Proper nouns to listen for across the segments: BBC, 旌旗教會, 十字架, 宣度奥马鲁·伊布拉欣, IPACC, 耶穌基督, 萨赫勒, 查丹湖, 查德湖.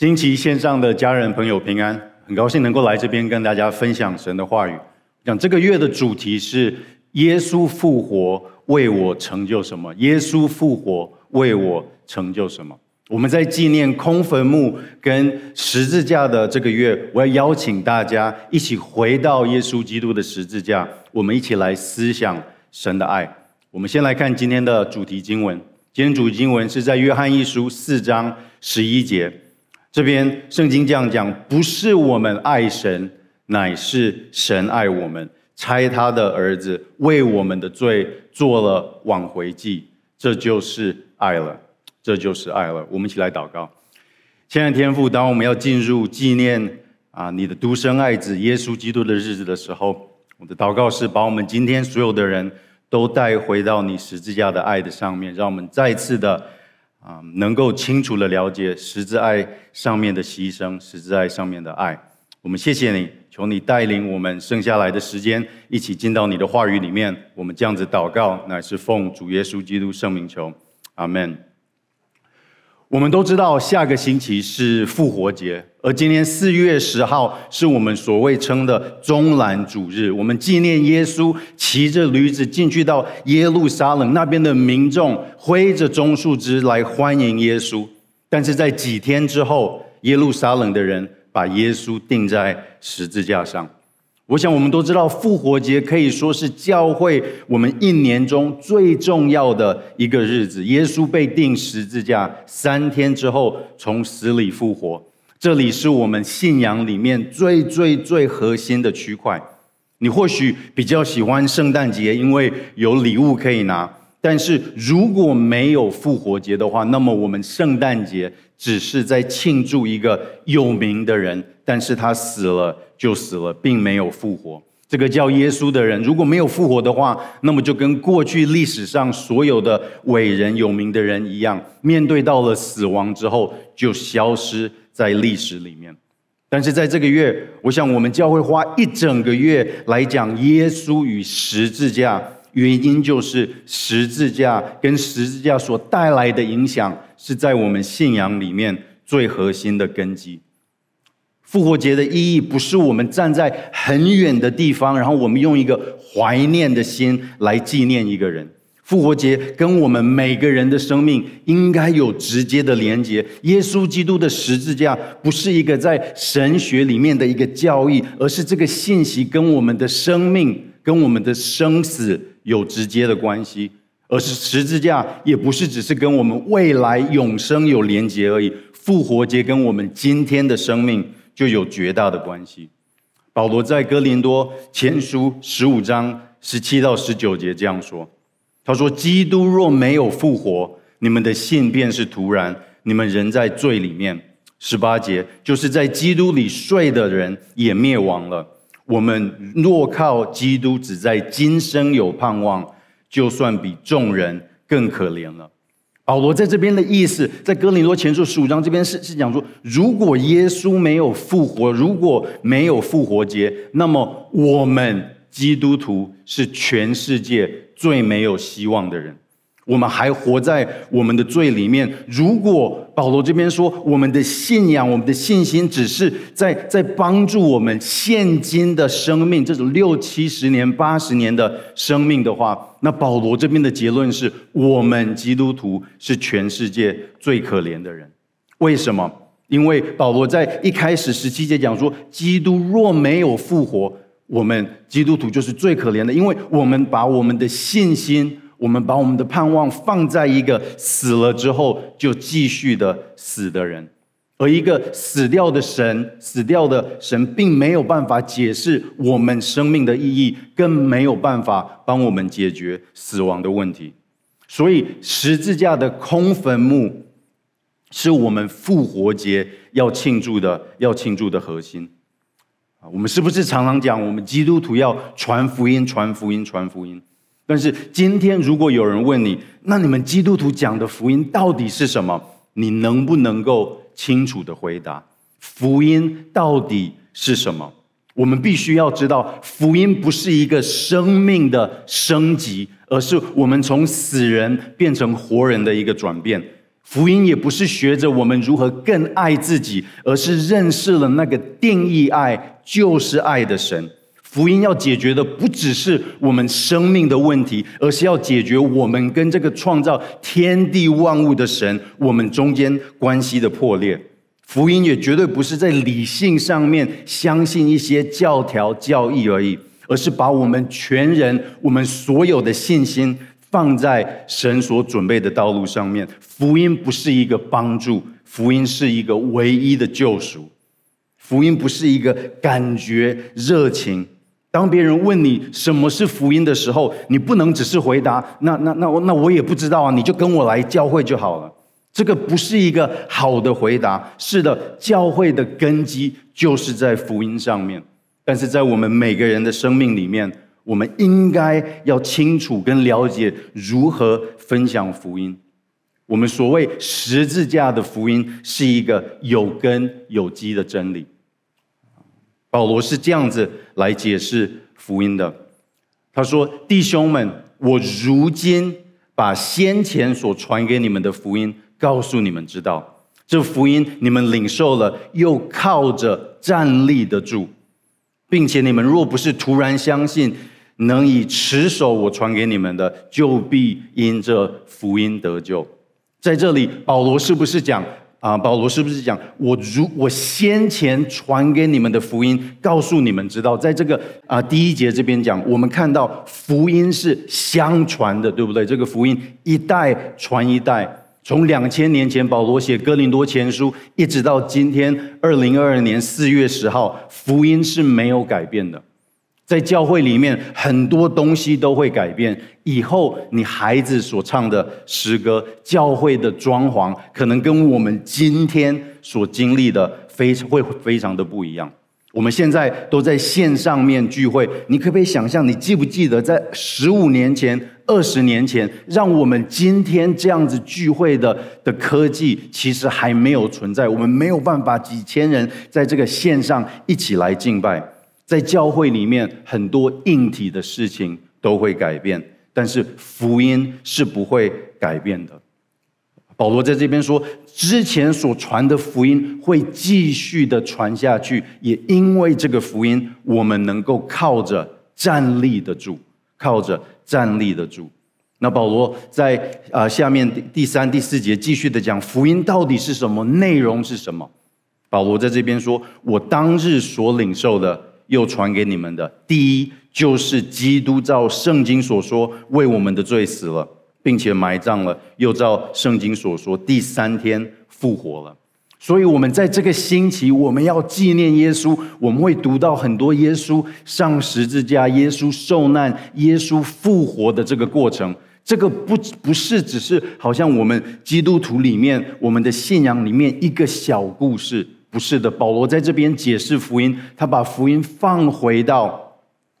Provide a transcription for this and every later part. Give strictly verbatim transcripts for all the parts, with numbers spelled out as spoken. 旌旗线上的家人朋友平安，很高兴能够来这边跟大家分享神的话语。讲这个月的主题是耶稣复活为我成就什么？耶稣复活为我成就什么？我们在纪念空坟墓跟十字架的这个月，我要邀请大家一起回到耶稣基督的十字架，我们一起来思想神的爱。我们先来看今天的主题经文，今天主题经文是在约翰一书四章十一节。这边圣经这样讲，不是我们爱神，乃是神爱我们，差他的儿子为我们的罪做了挽回祭，这就是爱了，这就是爱了。我们一起来祷告。亲爱的天父，当我们要进入纪念啊你的独生爱子耶稣基督的日子的时候，我的祷告是把我们今天所有的人都带回到你十字架的爱的上面，让我们再次的能够清楚地了解十字爱上面的牺牲，十字爱上面的爱。我们谢谢你，求你带领我们剩下来的时间一起进到你的话语里面。我们这样子祷告，乃是奉主耶稣基督圣名求，阿们。我们都知道下个星期是复活节，而今天四月十号是我们所谓称的棕榄主日，我们纪念耶稣骑着驴子进去到耶路撒冷，那边的民众挥着棕树枝来欢迎耶稣。但是在几天之后，耶路撒冷的人把耶稣钉在十字架上。我想我们都知道复活节可以说是教会我们一年中最重要的一个日子，耶稣被钉十字架，三天之后从死里复活，这里是我们信仰里面最最最核心的区块。你或许比较喜欢圣诞节，因为有礼物可以拿，但是如果没有复活节的话，那么我们圣诞节只是在庆祝一个有名的人，但是他死了就死了，并没有复活。这个叫耶稣的人如果没有复活的话，那么就跟过去历史上所有的伟人有名的人一样，面对到了死亡之后就消失在历史里面。但是在这个月，我想我们教会花一整个月来讲耶稣与十字架，原因就是十字架跟十字架所带来的影响是在我们信仰里面最核心的根基。复活节的意义不是我们站在很远的地方，然后我们用一个怀念的心来纪念一个人。复活节跟我们每个人的生命应该有直接的连结。耶稣基督的十字架不是一个在神学里面的一个教义，而是这个信息跟我们的生命跟我们的生死有直接的关系。而是十字架也不是只是跟我们未来永生有连结而已，复活节跟我们今天的生命就有绝大的关系。保罗在哥林多前书十五章十七到十九节这样说，他说，基督若没有复活，你们的信便是徒然，你们仍在罪里面。十八节，就是在基督里睡的人也灭亡了。我们若靠基督只在今生有盼望，就算比众人更可怜了。保罗在这边的意思，在哥林多前书十五章这边是是讲说，如果耶稣没有复活，如果没有复活节，那么我们基督徒是全世界最没有希望的人，我们还活在我们的罪里面。如果保罗这边说我们的信仰，我们的信心只是在在帮助我们现今的生命，这种六七十年八十年的生命的话，那保罗这边的结论是我们基督徒是全世界最可怜的人。为什么？因为保罗在一开始十七节讲说，基督若没有复活，我们基督徒就是最可怜的，因为我们把我们的信心，我们把我们的盼望放在一个死了之后就继续的死的人。而一个死掉的神，死掉的神并没有办法解释我们生命的意义，更没有办法帮我们解决死亡的问题。所以十字架的空坟墓是我们复活节要庆祝的要庆祝的核心。我们是不是常常讲我们基督徒要传福音传福音传福音？但是今天如果有人问你，那你们基督徒讲的福音到底是什么？你能不能够清楚的回答福音到底是什么？我们必须要知道，福音不是一个生命的升级，而是我们从死人变成活人的一个转变。福音也不是学着我们如何更爱自己，而是认识了那个定义爱就是爱的神。福音要解决的不只是我们生命的问题，而是要解决我们跟这个创造天地万物的神，我们中间关系的破裂。福音也绝对不是在理性上面相信一些教条教义而已，而是把我们全人，我们所有的信心放在神所准备的道路上面。福音不是一个帮助，福音是一个唯一的救赎。福音不是一个感觉、热情。当别人问你什么是福音的时候，你不能只是回答那那那那我也不知道啊，你就跟我来教会就好了。这个不是一个好的回答。是的，教会的根基就是在福音上面，但是在我们每个人的生命里面，我们应该要清楚跟了解如何分享福音。我们所谓十字架的福音是一个有根有基的真理。保罗是这样子来解释福音的，他说：弟兄们，我如今把先前所传给你们的福音告诉你们知道，这福音你们领受了，又靠着站立得住，并且你们若不是突然相信，能以持守我传给你们的，就必因这福音得救。在这里保罗是不是讲啊？保罗是不是讲我如我先前传给你们的福音告诉你们知道。在这个啊第一节这边讲，我们看到福音是相传的，对不对？这个福音一代传一代，从两千年前保罗写哥林多前书一直到今天二零二二年四月十号，福音是没有改变的。在教会里面，很多东西都会改变。以后你孩子所唱的诗歌，教会的装潢，可能跟我们今天所经历的非会非常的不一样。我们现在都在线上面聚会，你可不可以想象，你记不记得在十五年前、二十年前，让我们今天这样子聚会的的科技，其实还没有存在，我们没有办法几千人在这个线上一起来敬拜。在教会里面，很多硬体的事情都会改变，但是福音是不会改变的。保罗在这边说，之前所传的福音会继续的传下去，也因为这个福音，我们能够靠着站立得住，靠着站立得住。那保罗在啊下面第三、第四节继续的讲，福音到底是什么，内容是什么？保罗在这边说，我当日所领受的，又传给你们的，第一就是基督照圣经所说为我们的罪死了，并且埋葬了，又照圣经所说第三天复活了。所以我们在这个星期，我们要纪念耶稣，我们会读到很多耶稣上十字架、耶稣受难、耶稣复活的这个过程。这个不不是只是好像我们基督徒里面，我们的信仰里面一个小故事，不是的。保罗在这边解释福音，他把福音放回到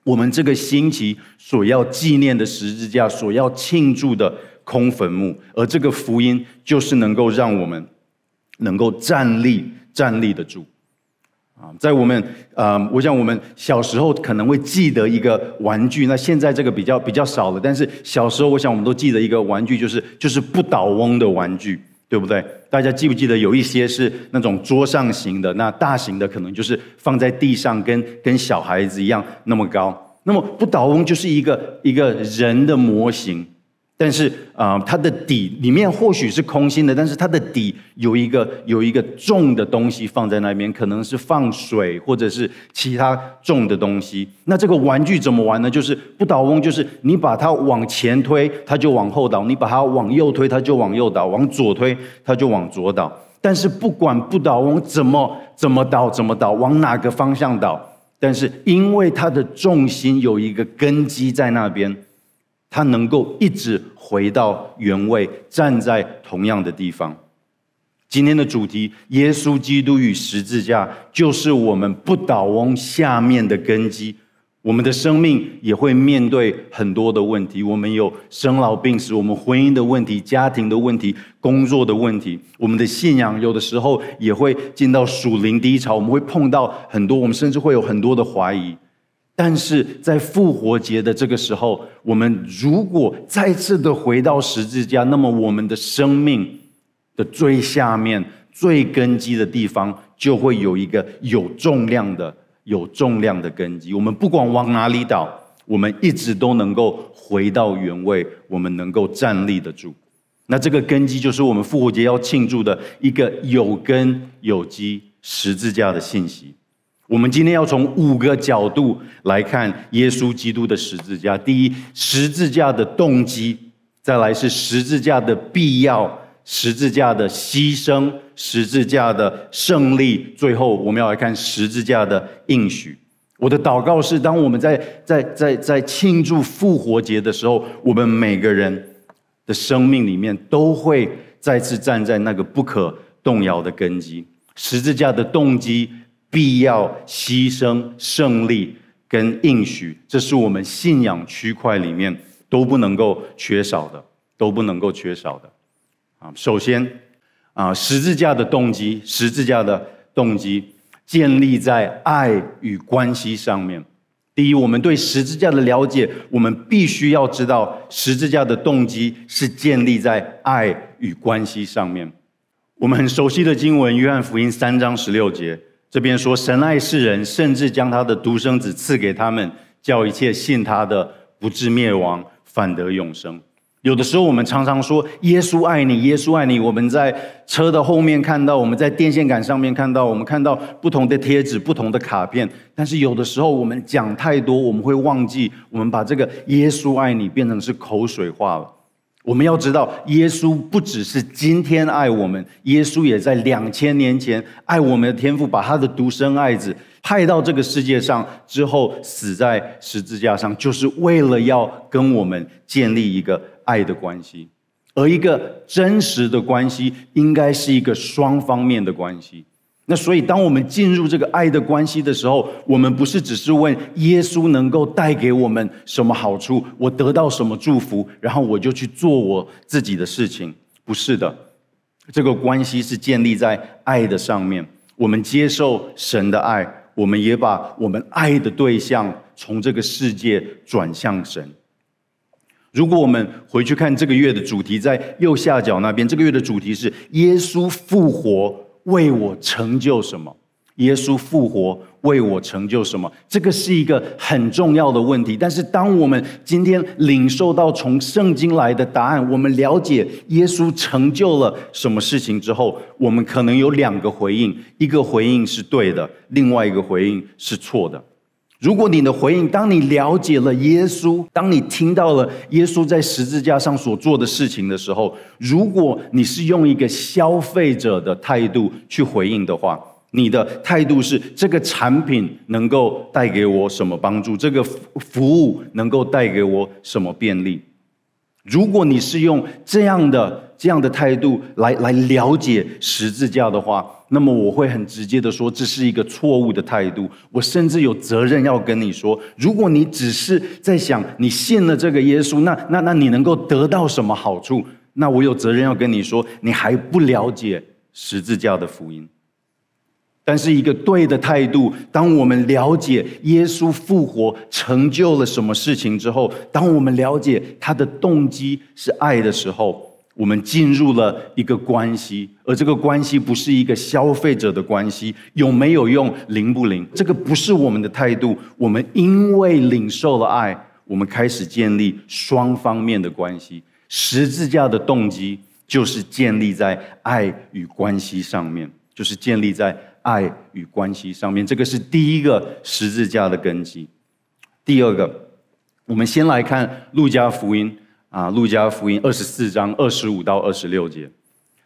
我们这个星期所要纪念的十字架，所要庆祝的空坟墓，而这个福音就是能够让我们能够站立站立得住。在我们呃，我想我们小时候可能会记得一个玩具，那现在这个比较比较少了，但是小时候我想我们都记得一个玩具，就是就是不倒翁的玩具，对不对？大家记不记得有一些是那种桌上型的，那大型的可能就是放在地上跟跟小孩子一样那么高。那么不倒翁就是一个一个人的模型，但是啊、呃，它的底里面或许是空心的，但是它的底有一个有一个重的东西放在那边，可能是放水或者是其他重的东西。那这个玩具怎么玩呢？就是不倒翁，就是你把它往前推，它就往后倒；你把它往右推，它就往右倒；往左推，它就往左倒。但是不管不倒翁怎么怎么倒，怎么倒，往哪个方向倒，但是因为它的重心有一个根基在那边，他能够一直回到原位，站在同样的地方。今天的主题，耶稣基督与十字架，就是我们不倒翁下面的根基。我们的生命也会面对很多的问题，我们有生老病死，我们婚姻的问题、家庭的问题、工作的问题，我们的信仰有的时候也会进到属灵低潮，我们会碰到很多，我们甚至会有很多的怀疑。但是在复活节的这个时候，我们如果再次的回到十字架，那么我们的生命的最下面、最根基的地方，就会有一个有重量的、有重量的根基。我们不管往哪里倒，我们一直都能够回到原位，我们能够站立得住。那这个根基就是我们复活节要庆祝的一个有根有基十字架的信息。我们今天要从五个角度来看耶稣基督的十字架。第一，十字架的动机；再来是十字架的必要、十字架的牺牲、十字架的胜利；最后，我们要来看十字架的应许。我的祷告是，当我们在在在在庆祝复活节的时候，我们每个人的生命里面都会再次站在那个不可动摇的根基，十字架的动机、必要、牺牲、胜利跟应许，这是我们信仰区块里面都不能够缺少的，都不能够缺少的。啊，首先啊，十字架的动机，十字架的动机建立在爱与关系上面。第一，我们对十字架的了解，我们必须要知道十字架的动机是建立在爱与关系上面。我们很熟悉的经文，约翰福音三章十六节，这边说：神爱世人，甚至将他的独生子赐给他们，叫一切信他的不至灭亡，反得永生。有的时候我们常常说耶稣爱你，耶稣爱你，我们在车的后面看到，我们在电线杆上面看到，我们看到不同的贴纸、不同的卡片，但是有的时候我们讲太多，我们会忘记，我们把这个耶稣爱你变成是口水话了。我们要知道，耶稣不只是今天爱我们，耶稣也在两千年前爱我们的天父，把他的独生爱子派到这个世界上之后，死在十字架上，就是为了要跟我们建立一个爱的关系。而一个真实的关系，应该是一个双方面的关系。那所以当我们进入这个爱的关系的时候，我们不是只是问耶稣能够带给我们什么好处，我得到什么祝福，然后我就去做我自己的事情，不是的。这个关系是建立在爱的上面，我们接受神的爱，我们也把我们爱的对象从这个世界转向神。如果我们回去看这个月的主题，在右下角那边，这个月的主题是耶稣复活为我成就什么？耶稣复活为我成就什么？这个是一个很重要的问题。但是当我们今天领受到从圣经来的答案，我们了解耶稣成就了什么事情之后，我们可能有两个回应，一个回应是对的，另外一个回应是错的。如果你的回应，当你了解了耶稣，当你听到了耶稣在十字架上所做的事情的时候，如果你是用一个消费者的态度去回应的话，你的态度是这个产品能够带给我什么帮助，这个服务能够带给我什么便利。如果你是用这样的这样的态度来来了解十字架的话，那么我会很直接的说，这是一个错误的态度。我甚至有责任要跟你说，如果你只是在想你信了这个耶稣，那那那你能够得到什么好处，那我有责任要跟你说，你还不了解十字架的福音。但是一个对的态度，当我们了解耶稣复活成就了什么事情之后，当我们了解他的动机是爱的时候，我们进入了一个关系，而这个关系不是一个消费者的关系，有没有用，灵不灵，这个不是我们的态度。我们因为领受了爱，我们开始建立双方面的关系。十字架的动机就是建立在爱与关系上面，就是建立在爱与关系上面，这个是第一个十字架的根基。第二个，我们先来看路加福音啊，路加福音二十四章二十五到二十六节，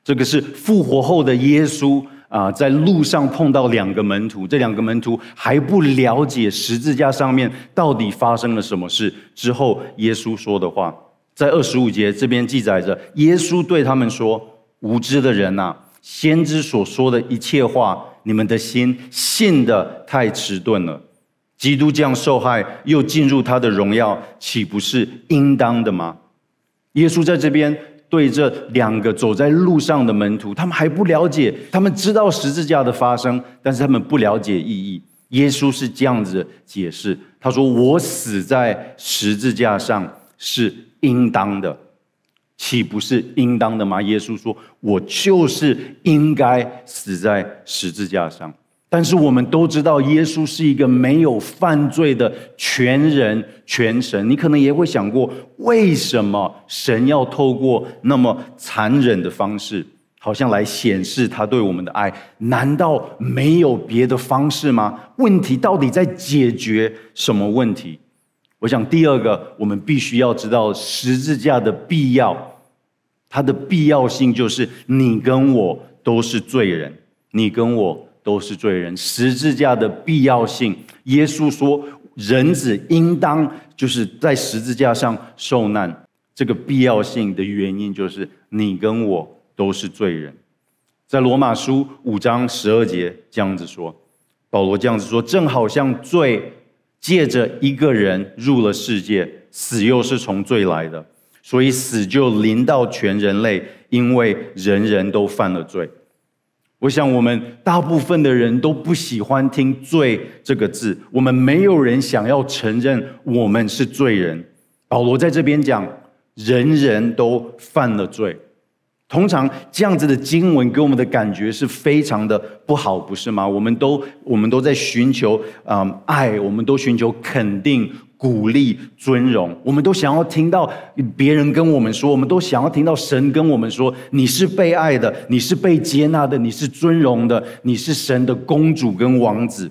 这个是复活后的耶稣啊，在路上碰到两个门徒，这两个门徒还不了解十字架上面到底发生了什么事。之后耶稣说的话，在二十五节这边记载着，耶稣对他们说：“无知的人啊，先知所说的一切话，你们的心信得太迟钝了。基督这样受害，又进入他的荣耀，岂不是应当的吗？”耶稣在这边对这两个走在路上的门徒，他们还不了解，他们知道十字架的发生，但是他们不了解意义。耶稣是这样子解释，他说：“我死在十字架上是应当的。”岂不是应当的吗？耶稣说：“我就是应该死在十字架上。”但是我们都知道，耶稣是一个没有犯罪的全人全神。你可能也会想过，为什么神要透过那么残忍的方式，好像来显示他对我们的爱？难道没有别的方式吗？问题到底在解决什么问题？我想第二个，我们必须要知道十字架的必要，它的必要性就是你跟我都是罪人，你跟我都是罪人。十字架的必要性，耶稣说人子应当就是在十字架上受难，这个必要性的原因就是你跟我都是罪人。在罗马书五章十二节这样子说，保罗这样子说，正好像罪借着一个人入了世界，死又是从罪来的，所以死就临到全人类，因为人人都犯了罪。我想我们大部分的人都不喜欢听罪这个字，我们没有人想要承认我们是罪人。保罗在这边讲人人都犯了罪，通常这样子的经文给我们的感觉是非常的不好，不是吗？我们都我们都在寻求、嗯、爱，我们都寻求肯定、鼓励、尊荣，我们都想要听到别人跟我们说，我们都想要听到神跟我们说，你是被爱的，你是被接纳的，你是尊荣的，你是神的公主跟王子。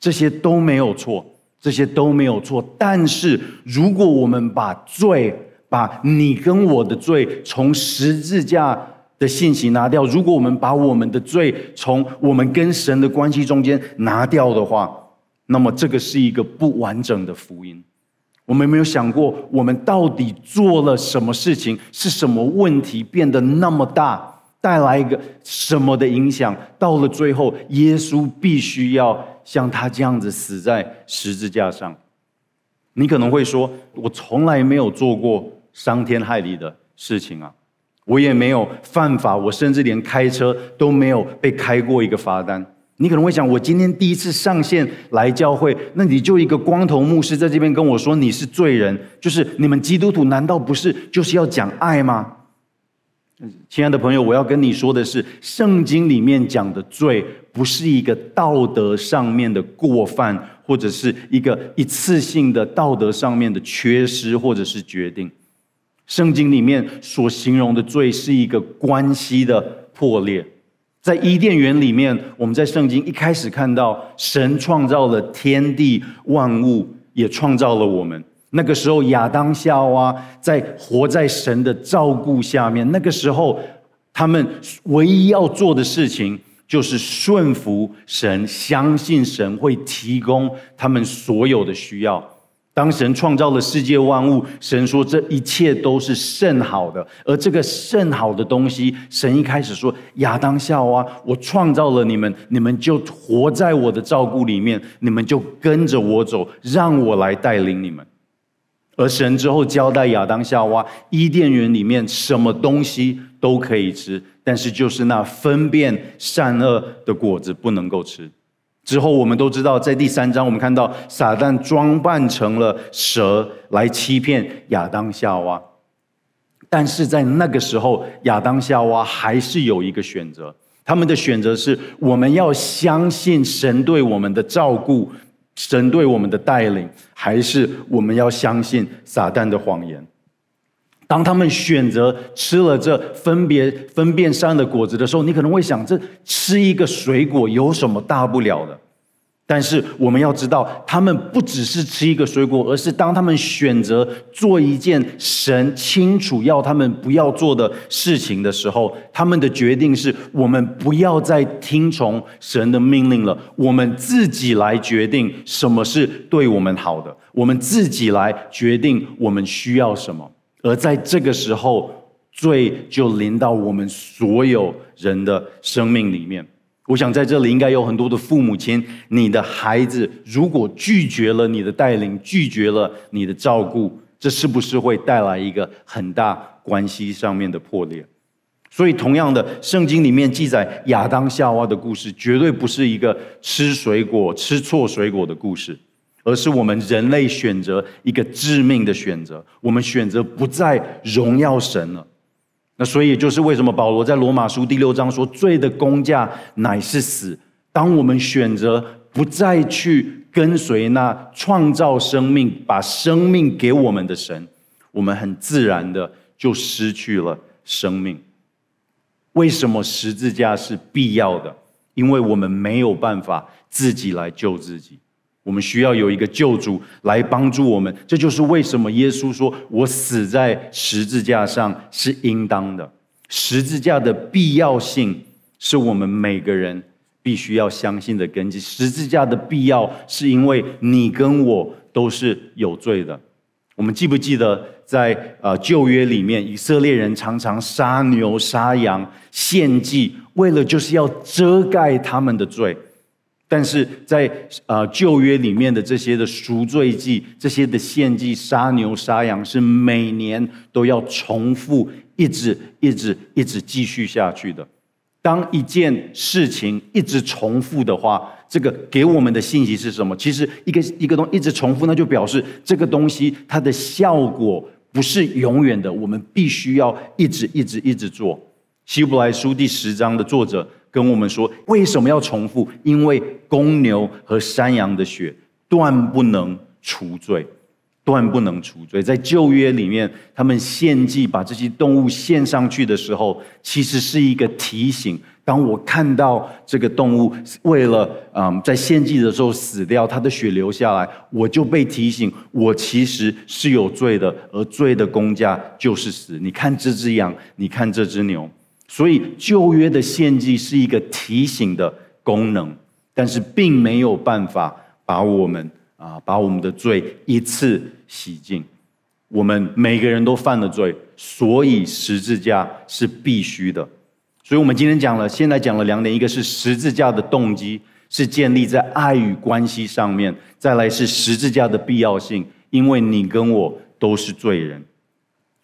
这些都没有错，这些都没有错，但是如果我们把罪，把你跟我的罪从十字架的信息拿掉，如果我们把我们的罪从我们跟神的关系中间拿掉的话，那么这个是一个不完整的福音。我们没有想过我们到底做了什么事情，是什么问题变得那么大，带来一个什么的影响，到了最后耶稣必须要像他这样子死在十字架上。你可能会说，我从来没有做过伤天害理的事情啊，我也没有犯法，我甚至连开车都没有被开过一个罚单。你可能会想，我今天第一次上线来教会，那你就一个光头牧师在这边跟我说你是罪人，就是你们基督徒难道不是就是要讲爱吗？亲爱的朋友，我要跟你说的是，圣经里面讲的罪不是一个道德上面的过犯，或者是一个一次性的道德上面的缺失或者是决定。圣经里面所形容的罪是一个关系的破裂。在伊甸园里面，我们在圣经一开始看到神创造了天地万物，也创造了我们。那个时候亚当夏娃在活在神的照顾下面，那个时候他们唯一要做的事情就是顺服神，相信神会提供他们所有的需要。当神创造了世界万物，神说这一切都是甚好的，而这个甚好的东西，神一开始说，亚当夏娃，我创造了你们，你们就活在我的照顾里面，你们就跟着我走，让我来带领你们。而神之后交代亚当夏娃，伊甸园里面什么东西都可以吃，但是就是那分辨善恶的果子不能够吃。之后我们都知道，在第三章我们看到撒旦装扮成了蛇来欺骗亚当夏娃，但是在那个时候亚当夏娃还是有一个选择，他们的选择是我们要相信神对我们的照顾，神对我们的带领，还是我们要相信撒旦的谎言？当他们选择吃了这分别分辨善的果子的时候，你可能会想，这吃一个水果有什么大不了的？但是我们要知道，他们不只是吃一个水果，而是当他们选择做一件神清楚要他们不要做的事情的时候，他们的决定是我们不要再听从神的命令了，我们自己来决定什么是对我们好的，我们自己来决定我们需要什么。而在这个时候，罪就临到我们所有人的生命里面。我想在这里应该有很多的父母亲，你的孩子如果拒绝了你的带领，拒绝了你的照顾，这是不是会带来一个很大关系上面的破裂？所以同样的，圣经里面记载亚当夏娃的故事绝对不是一个吃水果吃错水果的故事，而是我们人类选择一个致命的选择，我们选择不再荣耀神了。那所以也就是为什么保罗在罗马书第六章说，罪的工价乃是死。当我们选择不再去跟随那创造生命、把生命给我们的神，我们很自然的就失去了生命。为什么十字架是必要的？因为我们没有办法自己来救自己，我们需要有一个救主来帮助我们。这就是为什么耶稣说，我死在十字架上是应当的。十字架的必要性是我们每个人必须要相信的根基。十字架的必要是因为你跟我都是有罪的。我们记不记得在旧约里面，以色列人常常杀牛杀羊献祭，为了就是要遮盖他们的罪。但是在旧约里面的这些的赎罪祭，这些的献祭，杀牛杀羊是每年都要重复，一直一直一直继续下去的。当一件事情一直重复的话，这个给我们的信息是什么？其实一个一个东西一直重复，那就表示这个东西它的效果不是永远的，我们必须要一直一直一直做。希伯来书第十章的作者跟我们说，为什么要重复？因为公牛和山羊的血断不能除罪，断不能除罪。在旧约里面，他们献祭把这些动物献上去的时候，其实是一个提醒，当我看到这个动物为了、嗯、在献祭的时候死掉，它的血流下来，我就被提醒我其实是有罪的，而罪的工价就是死。你看这只羊，你看这只牛。所以旧约的献祭是一个提醒的功能，但是并没有办法把我们啊，把我们的罪一次洗净。我们每个人都犯了罪，所以十字架是必须的。所以我们今天讲了，现在讲了两点，一个是十字架的动机是建立在爱与关系上面，再来是十字架的必要性，因为你跟我都是罪人。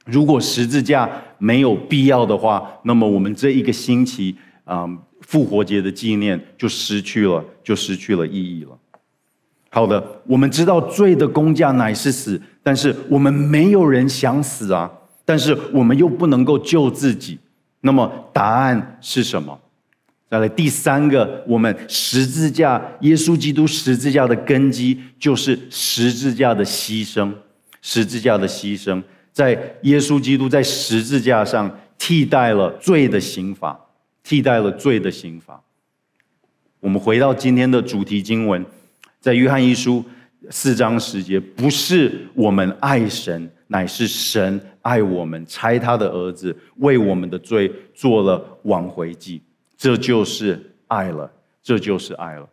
如果十字架没有必要的话，那么我们这一个星期、嗯、复活节的纪念就失去了就失去了意义了。好的，我们知道罪的工价乃是死，但是我们没有人想死啊，但是我们又不能够救自己。那么答案是什么？再来第三个，我们十字架，耶稣基督十字架的根基就是十字架的牺牲，十字架的牺牲，在耶稣基督在十字架上替代了罪的刑罚，替代了罪的刑罚。我们回到今天的主题经文，在约翰一书四章十节，不是我们爱神，乃是神爱我们，差他的儿子为我们的罪做了挽回祭。这就是爱了，这就是爱了。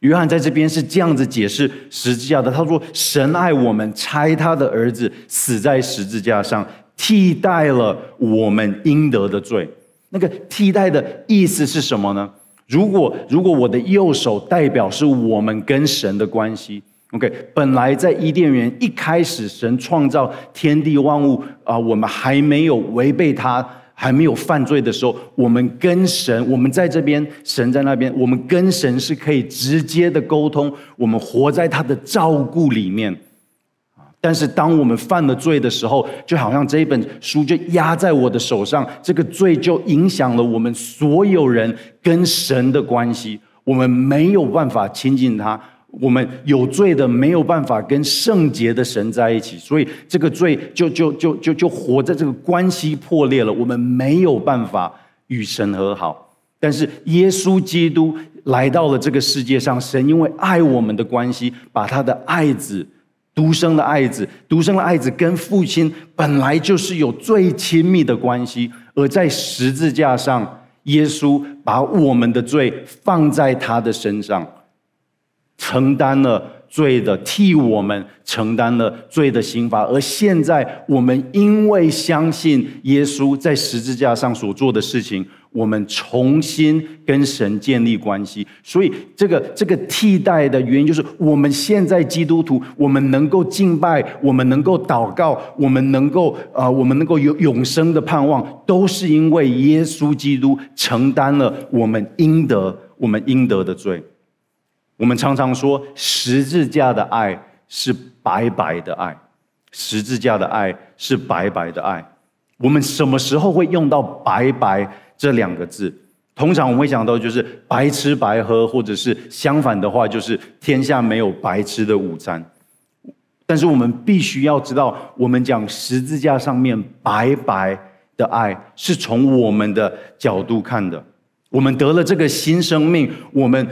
约翰在这边是这样子解释十字架的，他说神爱我们，差他的儿子死在十字架上，替代了我们应得的罪。那个替代的意思是什么呢？如果如果我的右手代表是我们跟神的关系， OK， 本来在伊甸园一开始，神创造天地万物啊、呃，我们还没有违背他，还没有犯罪的时候，我们跟神，我们在这边，神在那边，我们跟神是可以直接的沟通，我们活在他的照顾里面。但是当我们犯了罪的时候，就好像这一本书就压在我的手上，这个罪就影响了我们所有人跟神的关系，我们没有办法亲近他，我们有罪的没有办法跟圣洁的神在一起，所以这个罪就就就就就活在这个关系破裂了，我们没有办法与神和好。但是耶稣基督来到了这个世界上，神因为爱我们的关系，把他的爱子，独生的爱子，独生的爱子跟父亲本来就是有最亲密的关系，而在十字架上，耶稣把我们的罪放在他的身上，承担了罪的，替我们承担了罪的刑罚。而现在我们因为相信耶稣在十字架上所做的事情，我们重新跟神建立关系。所以这个这个替代的原因，就是我们现在基督徒，我们能够敬拜，我们能够祷告，我们能够呃，我们能够有永生的盼望，都是因为耶稣基督承担了我们应得我们应得的罪。我们常常说，十字架的爱是白白的爱，十字架的爱是白白的爱。我们什么时候会用到白白这两个字？通常我们会想到就是白吃白喝，或者是相反的话就是天下没有白吃的午餐。但是我们必须要知道，我们讲十字架上面白白的爱是从我们的角度看的。我们得了这个新生命，我们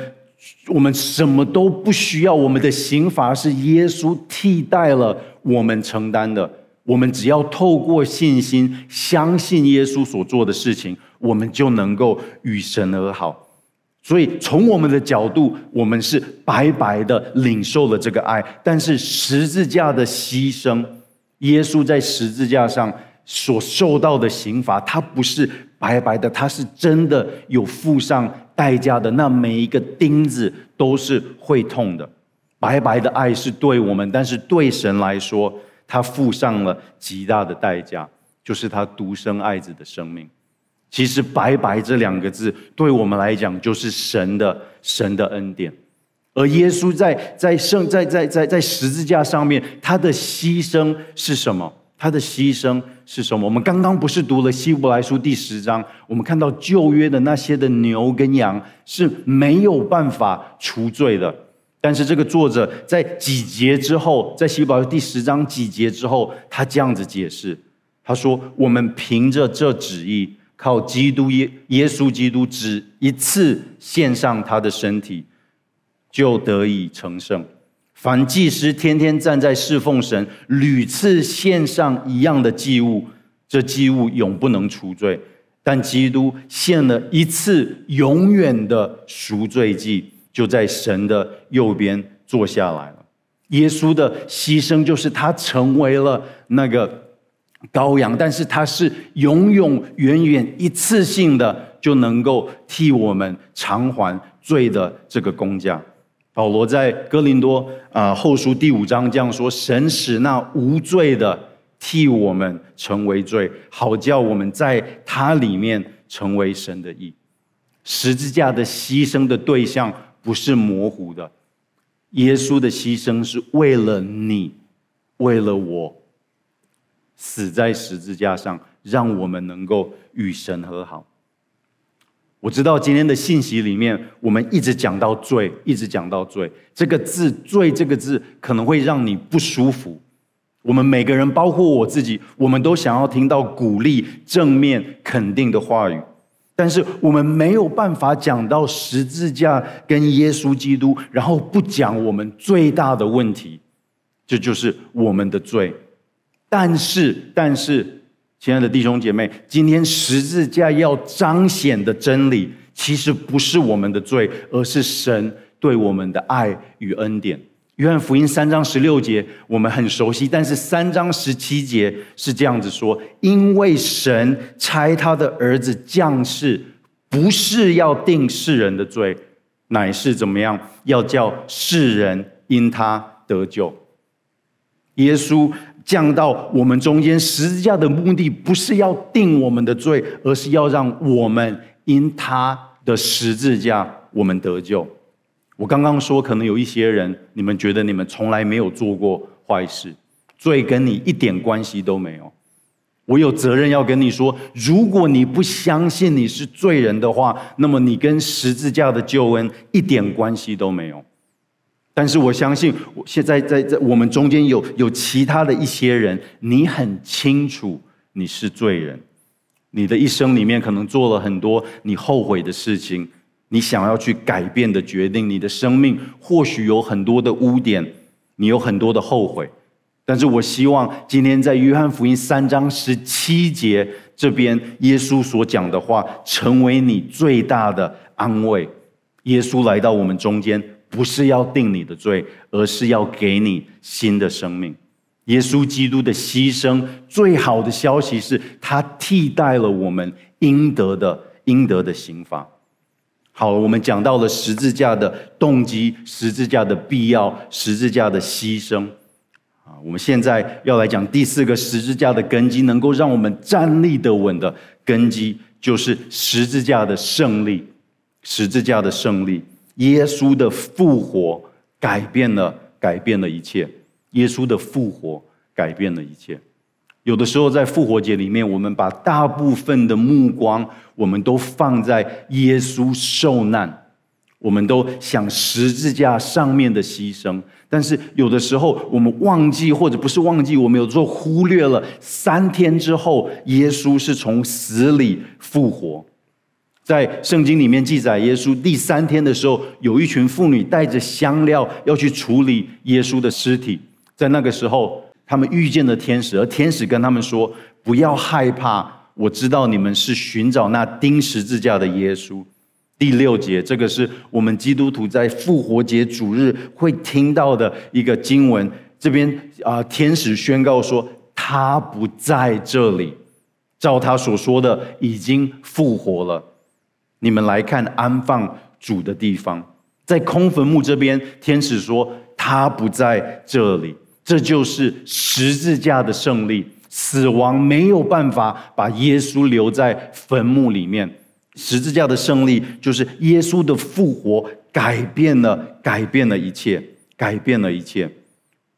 我们什么都不需要，我们的刑罚是耶稣替代了我们承担的。我们只要透过信心相信耶稣所做的事情，我们就能够与神和好。所以从我们的角度，我们是白白的领受了这个爱。但是十字架的牺牲，耶稣在十字架上所受到的刑罚，它不是白白的，它是真的有付上代价的，那每一个钉子都是会痛的。白白的爱是对我们，但是对神来说，他付上了极大的代价，就是他独生爱子的生命。其实白白这两个字对我们来讲就是神的神的恩典。而耶稣在在圣在在在在十字架上面，他的牺牲是什么？他的牺牲是什么？我们刚刚不是读了希伯来书第十章，我们看到旧约的那些的牛跟羊是没有办法除罪的。但是这个作者在几节之后，在希伯来第十章几节之后，他这样子解释，他说：我们凭着这旨意，靠基督耶耶稣基督只一次献上他的身体，就得以成圣。凡祭司天天站在侍奉神，屡次献上一样的祭物，这祭物永不能除罪。但基督献了一次永远的赎罪祭，就在神的右边坐下来了。耶稣的牺牲就是他成为了那个羔羊，但是他是永永远远一次性的就能够替我们偿还罪的这个工价。保罗在哥林多啊后书第五章这样说：神使那无罪的替我们成为罪，好叫我们在他里面成为神的义。十字架的牺牲的对象不是模糊的，耶稣的牺牲是为了你，为了我，死在十字架上，让我们能够与神和好。我知道今天的信息里面，我们一直讲到罪，一直讲到罪，这个字“罪”这个字可能会让你不舒服。我们每个人，包括我自己，我们都想要听到鼓励、正面、肯定的话语。但是我们没有办法讲到十字架跟耶稣基督，然后不讲我们最大的问题，这就是我们的罪。但是，但是，亲爱的弟兄姐妹，今天十字架要彰显的真理，其实不是我们的罪，而是神对我们的爱与恩典。约翰福音三章十六节我们很熟悉，但是三章十七节是这样子说：因为神差他的儿子降世，不是要定世人的罪，乃是怎么样？要叫世人因他得救。耶稣降到我们中间，十字架的目的不是要定我们的罪，而是要让我们因他的十字架我们得救。我刚刚说，可能有一些人，你们觉得你们从来没有做过坏事，罪跟你一点关系都没有。我有责任要跟你说，如果你不相信你是罪人的话，那么你跟十字架的救恩一点关系都没有。但是我相信，现在在在我们中间有有其他的一些人，你很清楚你是罪人，你的一生里面可能做了很多你后悔的事情。你想要去改变的决定，你的生命或许有很多的污点，你有很多的后悔。但是我希望今天在约翰福音三章十七节这边，耶稣所讲的话成为你最大的安慰。耶稣来到我们中间，不是要定你的罪，而是要给你新的生命。耶稣基督的牺牲，最好的消息是他替代了我们应得的应得的刑罚。好了，我们讲到了十字架的动机、十字架的必要、十字架的牺牲。我们现在要来讲第四个十字架的根基，能够让我们站立得稳的根基，就是十字架的胜利。十字架的胜利，耶稣的复活改变了改变了一切。耶稣的复活改变了一切。有的时候在复活节里面，我们把大部分的目光我们都放在耶稣受难，我们都想十字架上面的牺牲，但是有的时候我们忘记，或者不是忘记，我们有时候忽略了三天之后耶稣是从死里复活。在圣经里面记载，耶稣第三天的时候，有一群妇女带着香料要去处理耶稣的尸体。在那个时候他们遇见了天使，而天使跟他们说，不要害怕，我知道你们是寻找那钉十字架的耶稣。第六节，这个是我们基督徒在复活节主日会听到的一个经文。这边啊、呃，天使宣告说，他不在这里，照他所说的已经复活了，你们来看安放主的地方。在空坟墓这边，天使说他不在这里，这就是十字架的胜利。死亡没有办法把耶稣留在坟墓里面，十字架的胜利就是耶稣的复活改变了改变了一切改变了一切。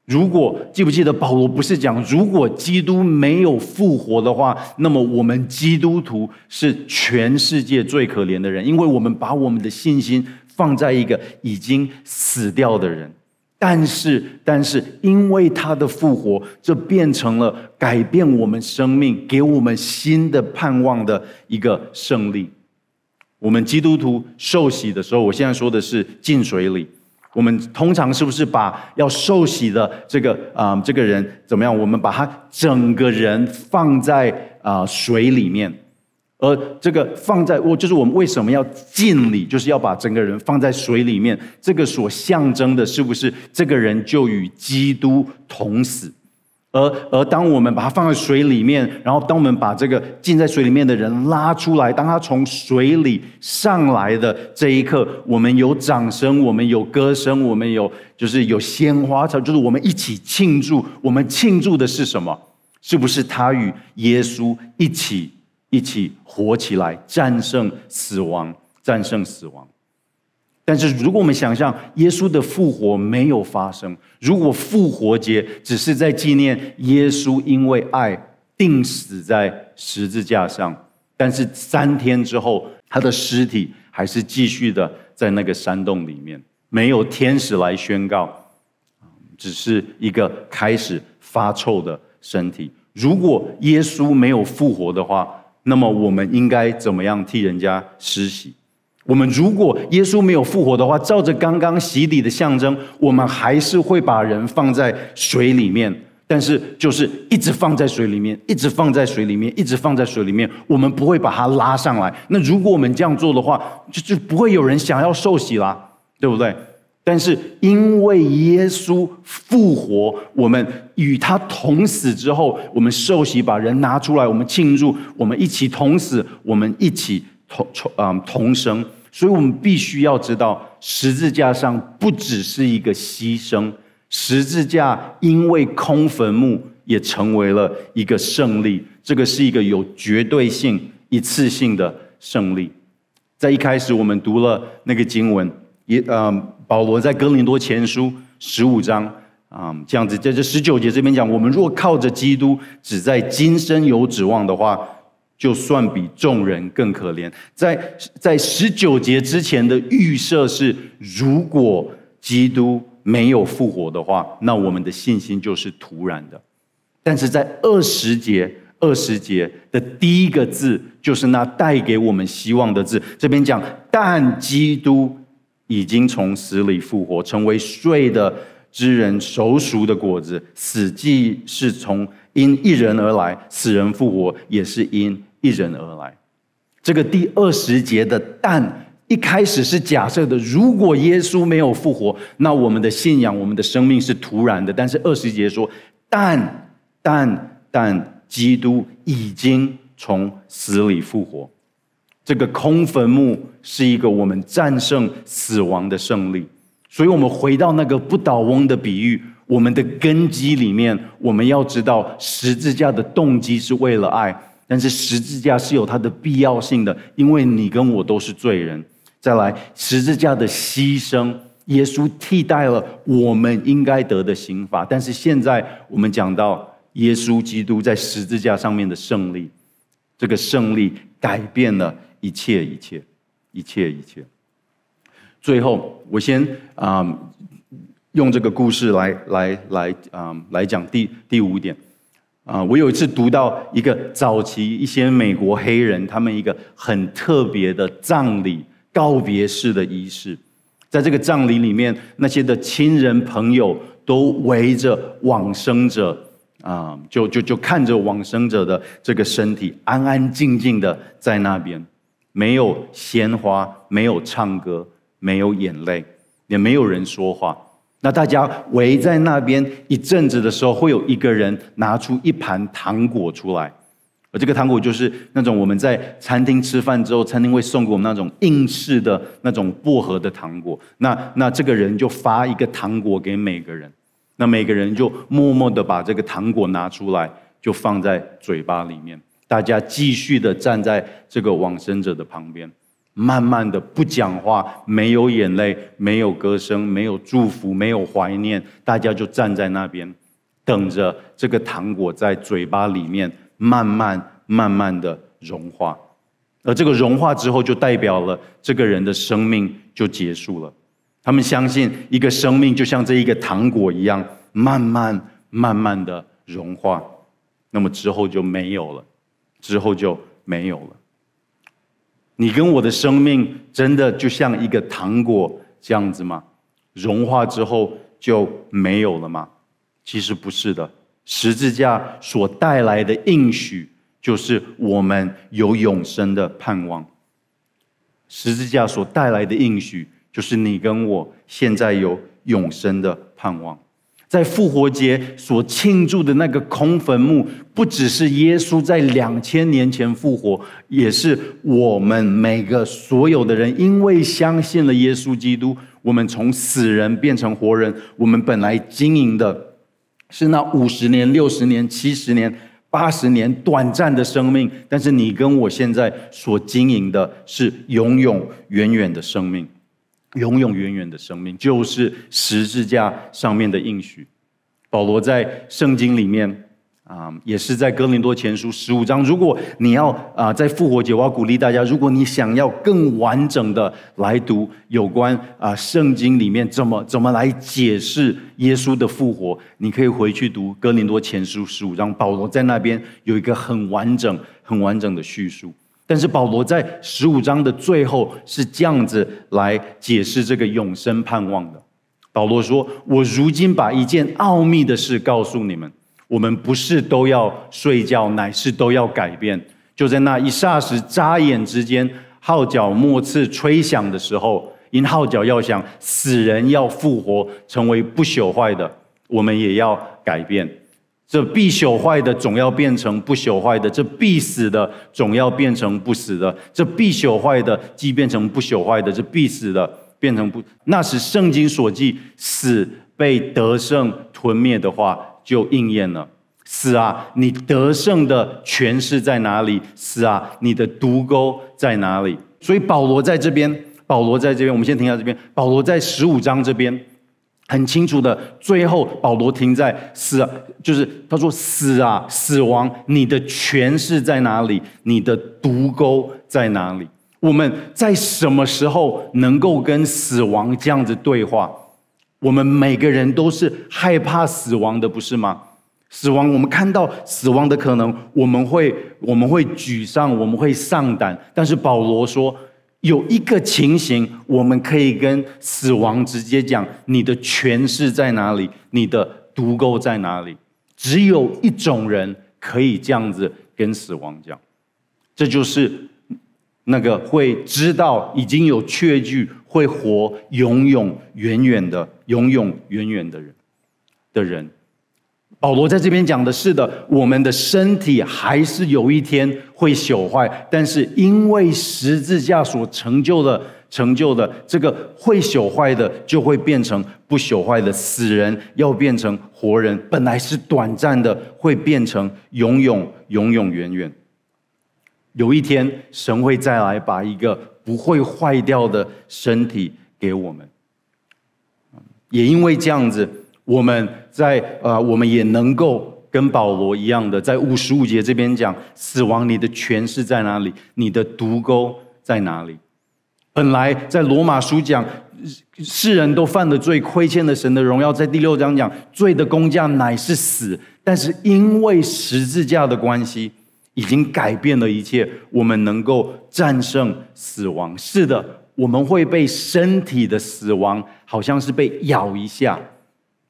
如果记不记得保罗不是讲，如果基督没有复活的话，那么我们基督徒是全世界最可怜的人，因为我们把我们的信心放在一个已经死掉的人。但是但是因为他的复活，这变成了改变我们生命，给我们新的盼望的一个胜利。我们基督徒受洗的时候，我现在说的是浸水礼，我们通常是不是把要受洗的这个啊、呃、这个人怎么样？我们把他整个人放在啊、呃、水里面，而这个放在我就是我们为什么要浸礼，就是要把整个人放在水里面。这个所象征的是不是这个人就与基督同死？而而当我们把它放在水里面，然后当我们把这个浸在水里面的人拉出来，当他从水里上来的这一刻，我们有掌声，我们有歌声，我们有就是有鲜花，就是我们一起庆祝。我们庆祝的是什么？是不是他与耶稣一起一起活起来，战胜死亡，战胜死亡？但是如果我们想象耶稣的复活没有发生，如果复活节只是在纪念耶稣因为爱钉死在十字架上，但是三天之后他的尸体还是继续的在那个山洞里面，没有天使来宣告，只是一个开始发臭的身体。如果耶稣没有复活的话，那么我们应该怎么样替人家施洗？我们如果耶稣没有复活的话，照着刚刚洗礼的象征，我们还是会把人放在水里面，但是就是一直放在水里面，一直放在水里面，一直放在水里面，我们不会把它拉上来。那如果我们这样做的话，就就不会有人想要受洗啦，对不对？但是因为耶稣复活，我们与他同死之后，我们受洗，把人拿出来，我们庆祝，我们一起同死，我们一起同嗯同生。所以我们必须要知道，十字架上不只是一个牺牲，十字架因为空坟墓也成为了一个胜利。这个是一个有绝对性、一次性的胜利。在一开始我们读了那个经文，也嗯，保罗在哥林多前书十五章啊、嗯、这样子，在这十九节这边讲，我们若靠着基督只在今生有指望的话，就算比众人更可怜。在在十九节之前的预设是，如果基督没有复活的话，那我们的信心就是徒然的。但是在二十节，二十节的第一个字就是那带给我们希望的字。这边讲，但基督已经从死里复活，成为睡的之人熟熟的果子。死既是从因一人而来，死人复活也是因一人而来。这个第二十节的但一开始是假设的，如果耶稣没有复活，那我们的信仰，我们的生命是徒然的。但是二十节说，但但但基督已经从死里复活。这个空坟墓是一个我们战胜死亡的胜利。所以我们回到那个不倒翁的比喻，我们的根基里面，我们要知道十字架的动机是为了爱，但是十字架是有它的必要性的，因为你跟我都是罪人。再来，十字架的牺牲，耶稣替代了我们应该得的刑罚。但是现在我们讲到耶稣基督在十字架上面的胜利，这个胜利改变了一切一切一切一切。最后我先、嗯、用这个故事来来来、嗯、来讲 第, 第五点、嗯、我有一次读到一个早期一些美国黑人他们一个很特别的葬礼告别式的仪式。在这个葬礼里面，那些的亲人朋友都围着往生者、嗯、就, 就, 就看着往生者的这个身体安安静静的在那边，没有鲜花，没有唱歌，没有眼泪，也没有人说话。那大家围在那边一阵子的时候，会有一个人拿出一盘糖果出来，而这个糖果就是那种我们在餐厅吃饭之后，餐厅会送给我们那种硬式的那种薄荷的糖果。那那这个人就发一个糖果给每个人，那每个人就默默的把这个糖果拿出来，就放在嘴巴里面。大家继续的站在这个往生者的旁边，慢慢的不讲话，没有眼泪，没有歌声，没有祝福，没有怀念，大家就站在那边，等着这个糖果在嘴巴里面慢慢慢慢的融化。而这个融化之后，就代表了这个人的生命就结束了。他们相信一个生命就像这一个糖果一样，慢慢慢慢的融化，那么之后就没有了，之后就没有了。你跟我的生命真的就像一个糖果这样子吗？融化之后就没有了吗？其实不是的。十字架所带来的应许，就是我们有永生的盼望。十字架所带来的应许，就是你跟我现在有永生的盼望。在复活节所庆祝的那个空坟墓，不只是耶稣在两千年前复活，也是我们每个所有的人，因为相信了耶稣基督，我们从死人变成活人。我们本来经营的是那五十年、六十年、七十年、八十年短暂的生命，但是你跟我现在所经营的是永永远远的生命。永永远远的生命，就是十字架上面的应许。保罗在圣经里面、嗯、也是在哥林多前书十五章，如果你要、呃、在复活节，我要鼓励大家，如果你想要更完整的来读有关、呃、圣经里面怎么怎么来解释耶稣的复活，你可以回去读哥林多前书十五章，保罗在那边有一个很完整很完整的叙述。但是保罗在十五章的最后是这样子来解释这个永生盼望的。保罗说：“我如今把一件奥秘的事告诉你们，我们不是都要睡觉，乃是都要改变。就在那一霎时、眨眼之间，号角末次吹响的时候，因号角要响，死人要复活，成为不朽坏的，我们也要改变。”这必朽坏的总要变成不朽坏的，这必死的总要变成不死的，这必朽坏的既变成不朽坏的，这必死的变成不……那时圣经所记死被得胜吞灭的话就应验了。死啊，你得胜的权势在哪里？死啊，你的毒钩在哪里？所以保罗在这边，保罗在这边，我们先停在这边。保罗在十五章这边。很清楚的，最后保罗停在死、啊，就是他说：“死啊，死亡，你的权势在哪里？你的毒钩在哪里？”我们在什么时候能够跟死亡这样子对话？我们每个人都是害怕死亡的，不是吗？死亡，我们看到死亡的可能，我们会我们会沮丧，我们会丧胆。但是保罗说，有一个情形我们可以跟死亡直接讲，你的权势在哪里？你的毒钩在哪里？只有一种人可以这样子跟死亡讲，这就是那个会知道已经有确据会活永永远远的永永远远的人的人。保罗在这边讲的是的，我们的身体还是有一天会朽坏，但是因为十字架所成就的成就的这个会朽坏的就会变成不朽坏的，死人要变成活人，本来是短暂的会变成永永永永远远。有一天神会再来把一个不会坏掉的身体给我们。也因为这样子，我们在呃，我们也能够跟保罗一样的，在五十五节这边讲，死亡你的权势在哪里？你的毒钩在哪里？本来在罗马书讲世人都犯了罪，亏欠了神的荣耀，在第六章讲罪的工价乃是死，但是因为十字架的关系，已经改变了一切，我们能够战胜死亡。是的，我们会被身体的死亡好像是被咬一下，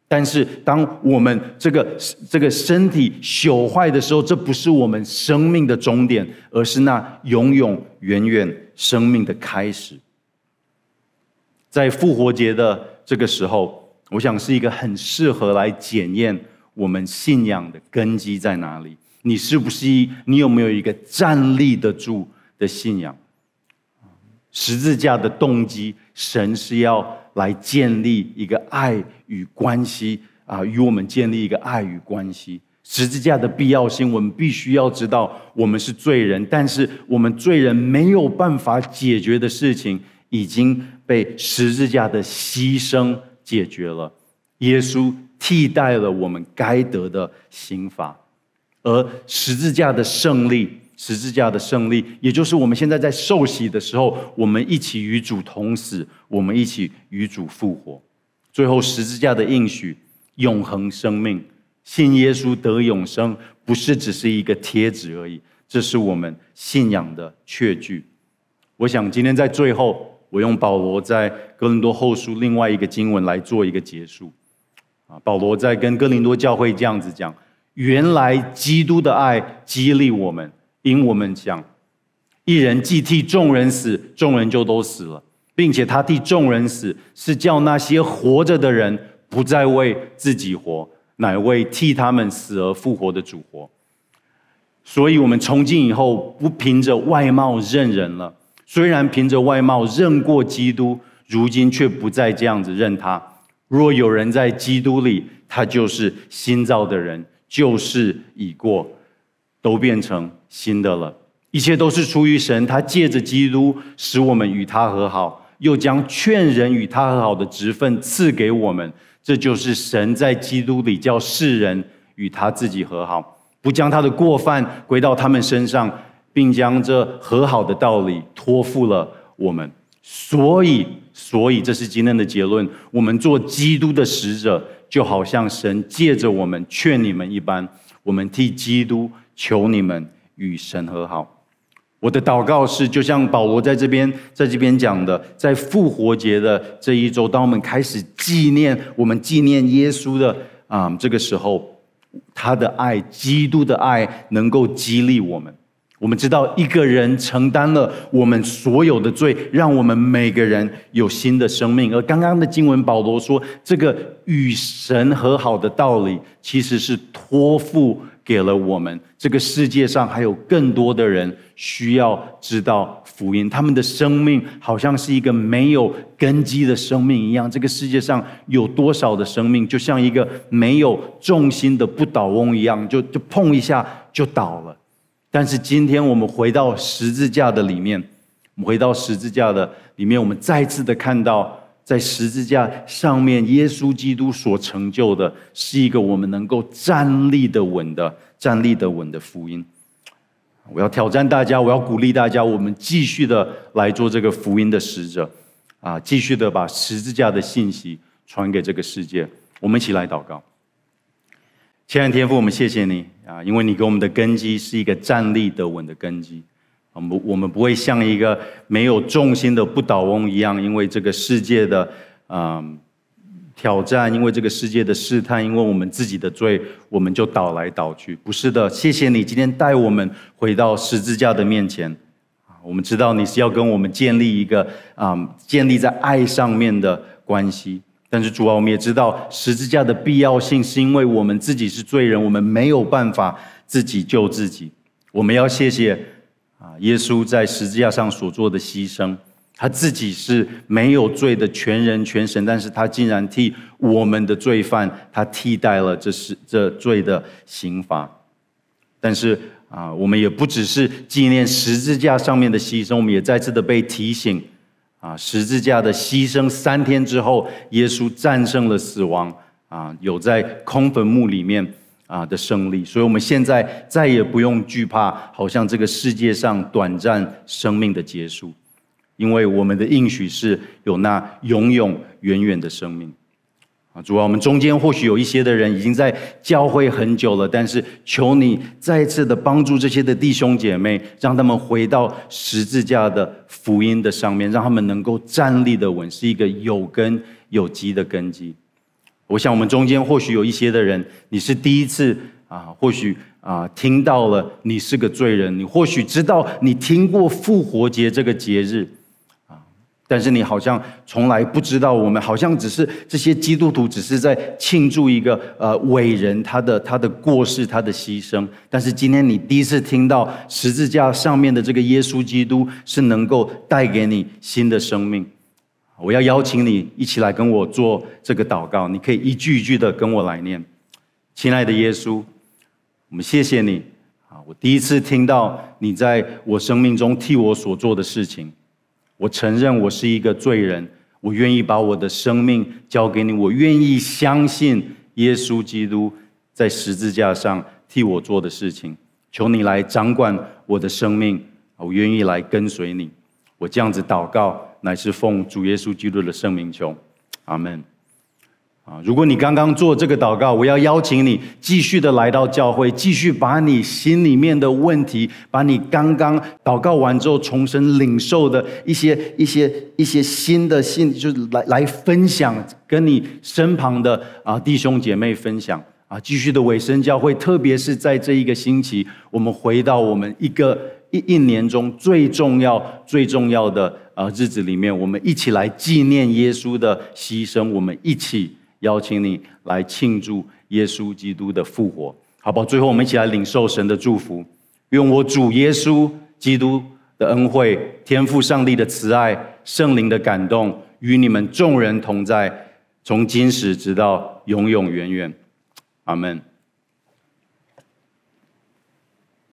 但是当我们这个这个身体朽坏的时候，这不是我们生命的终点，而是那永永远远生命的开始。在复活节的这个时候，我想是一个很适合来检验我们信仰的根基在哪里。你是不是你有没有一个站立得住的信仰？十字架的动机，神是要来建立一个爱与关系啊，与我们建立一个爱与关系。十字架的必要性，我们必须要知道，我们是罪人，但是我们罪人没有办法解决的事情，已经被十字架的牺牲解决了。耶稣替代了我们该得的刑罚，而十字架的胜利。十字架的胜利，也就是我们现在在受洗的时候，我们一起与主同死，我们一起与主复活。最后十字架的应许，永恒生命，信耶稣得永生，不是只是一个贴纸而已，这是我们信仰的确据。我想今天在最后，我用保罗在哥林多后书另外一个经文来做一个结束。保罗在跟哥林多教会这样子讲，原来基督的爱激励我们，因我们讲一人既替众人死，众人就都死了，并且他替众人死，是叫那些活着的人不再为自己活，乃为替他们死而复活的主活。所以我们从今以后不凭着外貌认人了，虽然凭着外貌认过基督，如今却不再这样子认他。若有人在基督里，他就是新造的人，旧事已过，都变成新的了。一切都是出于神，他借着基督使我们与他和好，又将劝人与他和好的职分赐给我们。这就是神在基督里叫世人与他自己和好，不将他的过犯归到他们身上，并将这和好的道理托付了我们。所以所以这是今天的结论，我们做基督的使者，就好像神借着我们劝你们一般，我们替基督求你们与神和好。我的祷告是，就像保罗在这边在这边讲的，在复活节的这一周，当我们开始纪念我们纪念耶稣的啊、嗯、这个时候，他的爱，基督的爱能够激励我们。我们知道一个人承担了我们所有的罪，让我们每个人有新的生命。而刚刚的经文保罗说，这个与神和好的道理其实是托付给了我们。这个世界上还有更多的人需要知道福音，他们的生命好像是一个没有根基的生命一样。这个世界上有多少的生命就像一个没有重心的不倒翁一样，就就碰一下就倒了。但是今天我们回到十字架的里面，我们回到十字架的里面，我们再次的看到，在十字架上面，耶稣基督所成就的是一个我们能够站立的稳的、站立的稳的福音。我要挑战大家，我要鼓励大家，我们继续的来做这个福音的使者，啊，继续的把十字架的信息传给这个世界。我们一起来祷告。亲爱的天父，我们谢谢你啊，因为你给我们的根基是一个站立得稳的根基，我们我们不会像一个没有重心的不倒翁一样，因为这个世界的嗯挑战，因为这个世界的试探，因为我们自己的罪，我们就倒来倒去。不是的，谢谢你今天带我们回到十字架的面前，我们知道你是要跟我们建立一个啊、嗯、建立在爱上面的关系。但是主啊，我们也知道十字架的必要性，是因为我们自己是罪人，我们没有办法自己救自己。我们要谢谢啊，耶稣在十字架上所做的牺牲，他自己是没有罪的，全人全神，但是他竟然替我们的罪犯，他替代了这是这罪的刑罚。但是啊，我们也不只是纪念十字架上面的牺牲，我们也再次的被提醒，啊，十字架的牺牲三天之后，耶稣战胜了死亡，啊，有在空坟墓里面啊的胜利，所以我们现在再也不用惧怕，好像这个世界上短暂生命的结束，因为我们的应许是有那永永远远的生命。主啊，我们中间或许有一些的人已经在教会很久了，但是求你再次的帮助这些的弟兄姐妹，让他们回到十字架的福音的上面，让他们能够站立的稳，是一个有根有基的根基。我想我们中间或许有一些的人，你是第一次啊，或许啊听到了你是个罪人，你或许知道你听过复活节这个节日，但是你好像从来不知道，我们好像只是这些基督徒只是在庆祝一个呃伟人他的他的过世，他的牺牲。但是今天你第一次听到十字架上面的这个耶稣基督是能够带给你新的生命。我要邀请你一起来跟我做这个祷告，你可以一句一句的跟我来念。亲爱的耶稣，我们谢谢你啊！我第一次听到你在我生命中替我所做的事情。我承认我是一个罪人，我愿意把我的生命交给你，我愿意相信耶稣基督在十字架上替我做的事情。求你来掌管我的生命，我愿意来跟随你。我这样子祷告，乃是奉主耶稣基督的圣名求，阿们。如果你刚刚做这个祷告，我要邀请你继续的来到教会，继续把你心里面的问题，把你刚刚祷告完之后重新领受的一些一些一些新的信，就来来分享，跟你身旁的啊弟兄姐妹分享啊，继续的委身教会，特别是在这一个星期，我们回到我们一个一一年中最重要最重要的啊日子里面，我们一起来纪念耶稣的牺牲，我们一起。邀请你来庆祝耶稣基督的复活，好不好？最后我们一起来领受神的祝福。愿我主耶稣基督的恩惠、天父上帝的慈爱、圣灵的感动与你们众人同在，从今时直到永永远远。阿们。